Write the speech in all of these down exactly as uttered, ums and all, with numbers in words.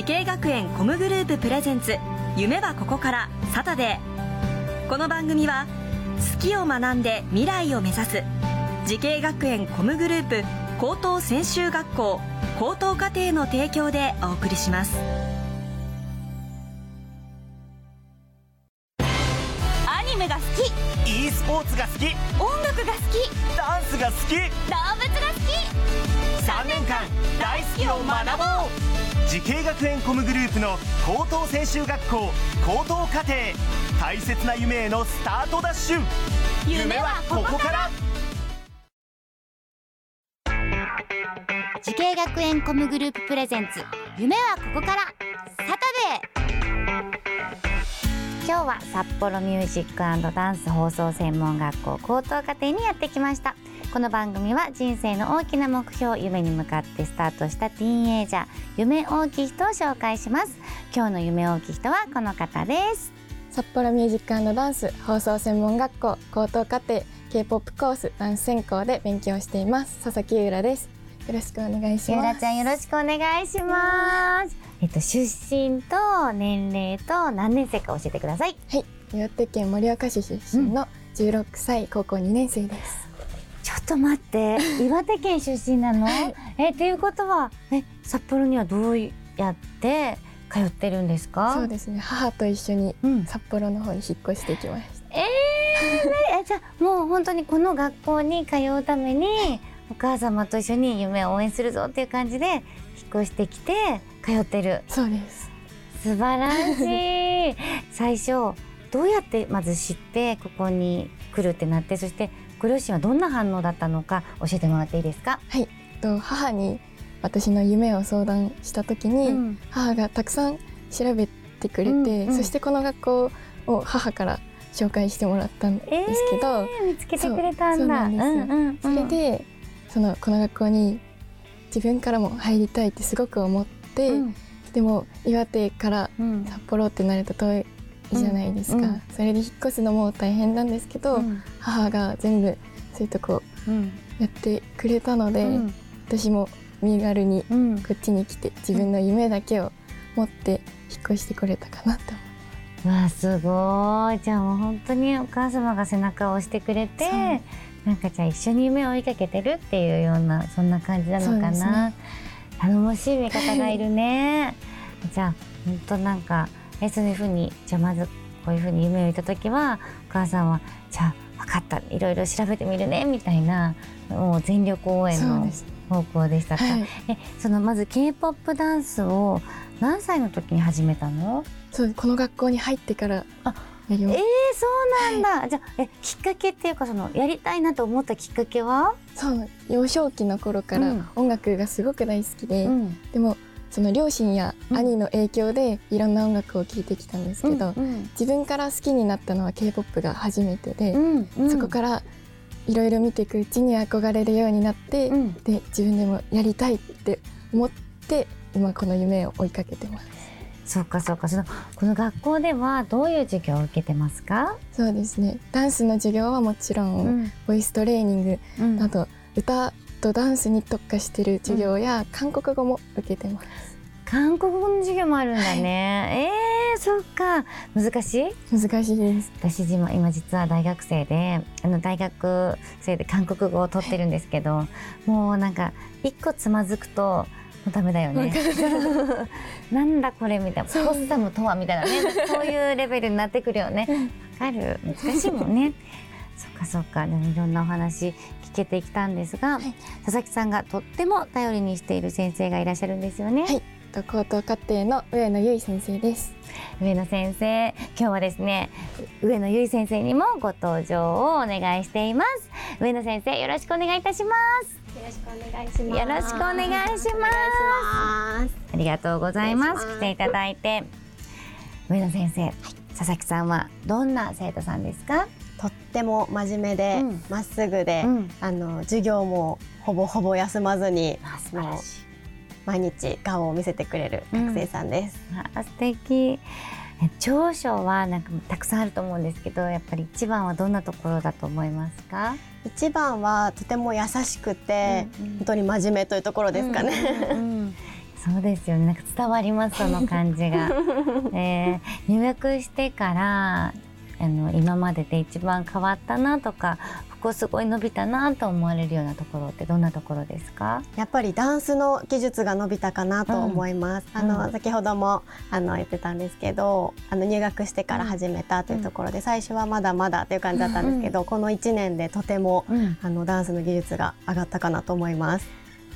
時系学園コムグループプレゼンツ夢はここからサタデー。この番組は好きを学んで未来を目指す時系学園コムグループ高等専修学校高等課程の提供でお送りします。アニメが好き、 e スポーツが好き、音楽が好き、ダンスが好き、動物が好き。さんねんかん大好きを学ぼう。時系学園コムグループの高等専修学校高等課程、大切な夢へのスタートダッシュ。夢はここから。時系学園コムグループプレゼンツ夢はここからサタデー。今日は札幌ミュージック&ダンス放送専門学校高等課程にやってきました。この番組は人生の大きな目標、夢に向かってスタートしたティーンエイジャー、夢大きい人を紹介します。今日の夢大きい人はこの方です。札幌ミュージック&ダンス放送専門学校高等課程 K-ポップ コースダンス専攻で勉強しています佐々木ゆうらです。よろしくお願いします。ゆうらちゃん、よろしくお願いします。えっと、出身と年齢と何年生か教えてください。はい、岩手県盛岡市出身のじゅうろくさい、うん、高校にねんせいです。ちょっと待って、岩手県出身なの？え、っていうことは、え、札幌にはどうやって通ってるんですか？そうですね、母と一緒に札幌の方に引っ越してきました、うん、えー、じゃあもう本当にこの学校に通うためにお母様と一緒に夢を応援するぞっていう感じで引っ越してきて通ってる。そうです。素晴らしい。最初どうやってまず知ってここに来るってなって、そしてご両親はどんな反応だったのか教えてもらっていいですか？はい、と母に私の夢を相談した時に、うん、母がたくさん調べてくれて、うんうん、そしてこの学校を母から紹介してもらったんですけど、えー、見つけてくれたんだ。それでそのこの学校に自分からも入りたいってすごく思って、うん、でも岩手から札幌ってなると遠いじゃないですか、うんうん、それで引っ越すのも大変なんですけど、うん、母が全部そういうとこやってくれたので、うん、私も身軽にこっちに来て自分の夢だけを持って引っ越してこれたかなと思います。わあ、すごい。じゃあもう本当にお母様が背中を押してくれて、なんかじゃあ一緒に夢を追いかけてるっていうような、そんな感じなのかな、ね、頼もしい味方がいるね。じゃあ本当なんか、え、そういうふうに、じゃあまずこういうふうに夢を追いた時はお母さんはじゃあ分かった、いろいろ調べてみるねみたいな、もう全力応援の方向でしたか、はい、え、そのまず K-ポップ ダンスを何歳の時に始めたの？そう、この学校に入ってからやりました。えー、そうなんだ、はい、じゃあ、え、きっかけっていうか、そのやりたいなと思ったきっかけは？そう、幼少期の頃から音楽がすごく大好きで、うん、でもその両親や兄の影響でいろんな音楽を聴いてきたんですけど、うんうん、自分から好きになったのは K-ポップ が初めてで、うんうん、そこからいろいろ見ていくうちに憧れるようになって、うん、で自分でもやりたいって思って今この夢を追いかけてます。そうかそうか。そのこの学校ではどういう授業を受けてますか？そうですね、ダンスの授業はもちろん、うん、ボイストレーニングなど、うん、歌とダンスに特化してる授業や、うん、韓国語も受けてます。韓国語の授業もあるんだね、はい、えー、そっか。難しい？難しいです。私今実は大学生で、あの大学生で韓国語を取ってるんですけど、はい、もうなんか一個つまずくともうダメだよね。なんだこれみたいな、ポッサムとはみたいなね、そういうレベルになってくるよね。わかる、難しいもんね。そっかそっか。でもいろんなお話聞けてきたんですが、はい、佐々木さんがとっても頼りにしている先生がいらっしゃるんですよね。はい、高等課程の上野由依先生です。上野先生、今日はですね、上野由依先生にもご登場をお願いしています。上野先生、よろしくお願いいたします。よろしくお願いします。よろしくお願いします。ありがとうございます。来ていただいて。上野先生、はい、佐々木さんはどんな生徒さんですか？とっても真面目でま、うん、っすぐで、うん、あの授業もほぼほぼ休まずに、素晴らしい、毎日顔を見せてくれる学生さんです、うん、あ、素敵。長所はなんかたくさんあると思うんですけど、やっぱり一番はどんなところだと思いますか？一番はとても優しくて、うんうん、本当に真面目というところですかね、うんうんうん、そうですよね、なんか伝わりますその感じが、えー、入学してからあの今までで一番変わったなとか、ここすごい伸びたなと思われるようなところってどんなところですか？やっぱりダンスの技術が伸びたかなと思います、うん、あの、うん、先ほどもあの言ってたんですけど、あの入学してから始めたというところで、うん、最初はまだまだという感じだったんですけど、うん、このいちねんでとても、うん、あのダンスの技術が上がったかなと思います。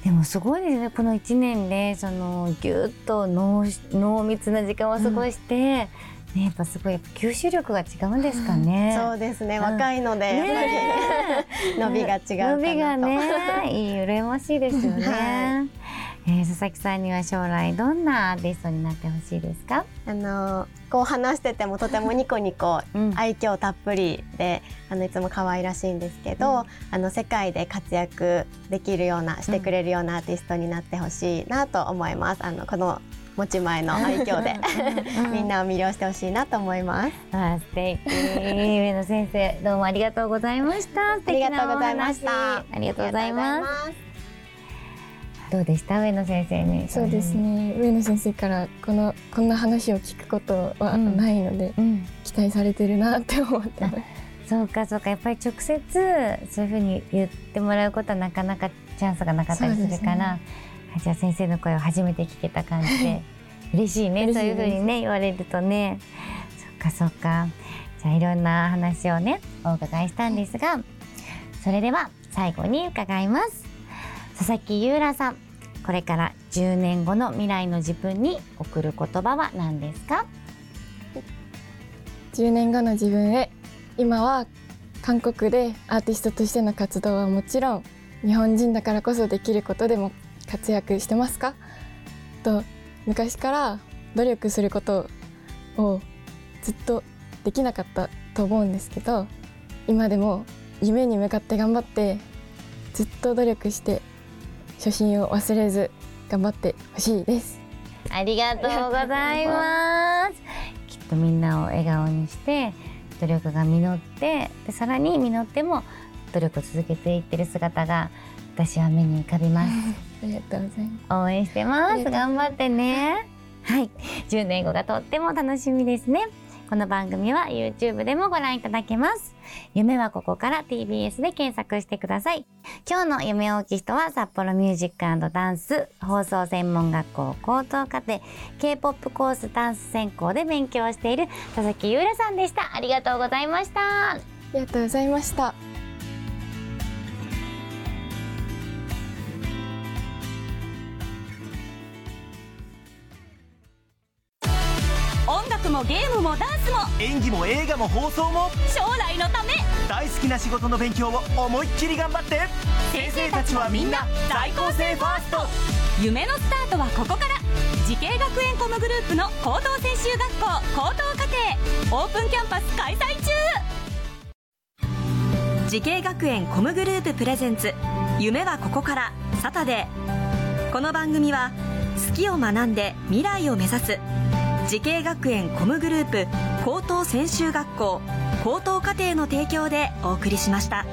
でもすごいですね、このいちねんでそのぎゅっと 濃, 濃密な時間を過ごして、うんね、やっぱすごい吸収力が違うんですかね、うん、そうですね、若いので、うんね、伸びが違うかなと、伸びがねいい、羨ましいですよね、はい。えー、佐々木さんには将来どんなアーティストになってほしいですか？あのこう話しててもとてもニコニコ、うん、愛嬌たっぷりで、あのいつも可愛らしいんですけど、うん、あの世界で活躍できるような、してくれるようなアーティストになってほしいなと思います。あのこの持ち前の愛嬌でみんなを魅了してほしいなと思います。あ、素敵。上野先生、どうもありがとうございました。素敵なお話。ありがとうございます。どうでした上野先生に？そうですね。上野先生からこのこんな話を聞くことはないので、うんうん、期待されてるなって思ってます。そうかそうか、やっぱり直接そういうふうに言ってもらうことはなかなかチャンスがなかったりするから。じゃあ先生の声を初めて聞けた感じで嬉しいね、そういう風にね言われるとね。そっかそっか、じゃあいろんな話をねお伺いしたんですが、それでは最後に伺います。佐々木優良さん、これからじゅうねんごの未来の自分に送る言葉は何ですか？じゅうねんごの自分へ。今は韓国でアーティストとしての活動はもちろん、日本人だからこそできることでも活躍してますかと、昔から努力することをずっとできなかったと思うんですけど、今でも夢に向かって頑張って、ずっと努力して初心を忘れず頑張ってほしいです。ありがとうございます。きっとみんなを笑顔にして、努力が実って、でさらに実っても努力を続けていってる姿が私は目に浮かびます。ありがとうございます。応援してます。頑張ってね。はい、じゅうねんごがとっても楽しみですね。この番組は YouTube でもご覧いただけます。夢はここから ティービーエス で検索してください。今日の夢大きい人は札幌ミュージック&ダンス放送専門学校高等課程 K-ポップ コースダンス専攻で勉強している佐々木優良さんでした。ありがとうございました。ありがとうございました。もゲームもダンスも演技も映画も放送も将来のため大好きな仕事の勉強を思いっきり頑張って。先生たちはみんな在校生ファースト。夢のスタートはここから。慈恵学園コムグループの高等専修学校高等課程オープンキャンパス開催中。慈恵学園コムグループプレゼンツ、夢はここからサタデー。この番組は好きを学んで未来を目指す慈恵学園コムグループ高等専修学校高等課程の提供でお送りしました。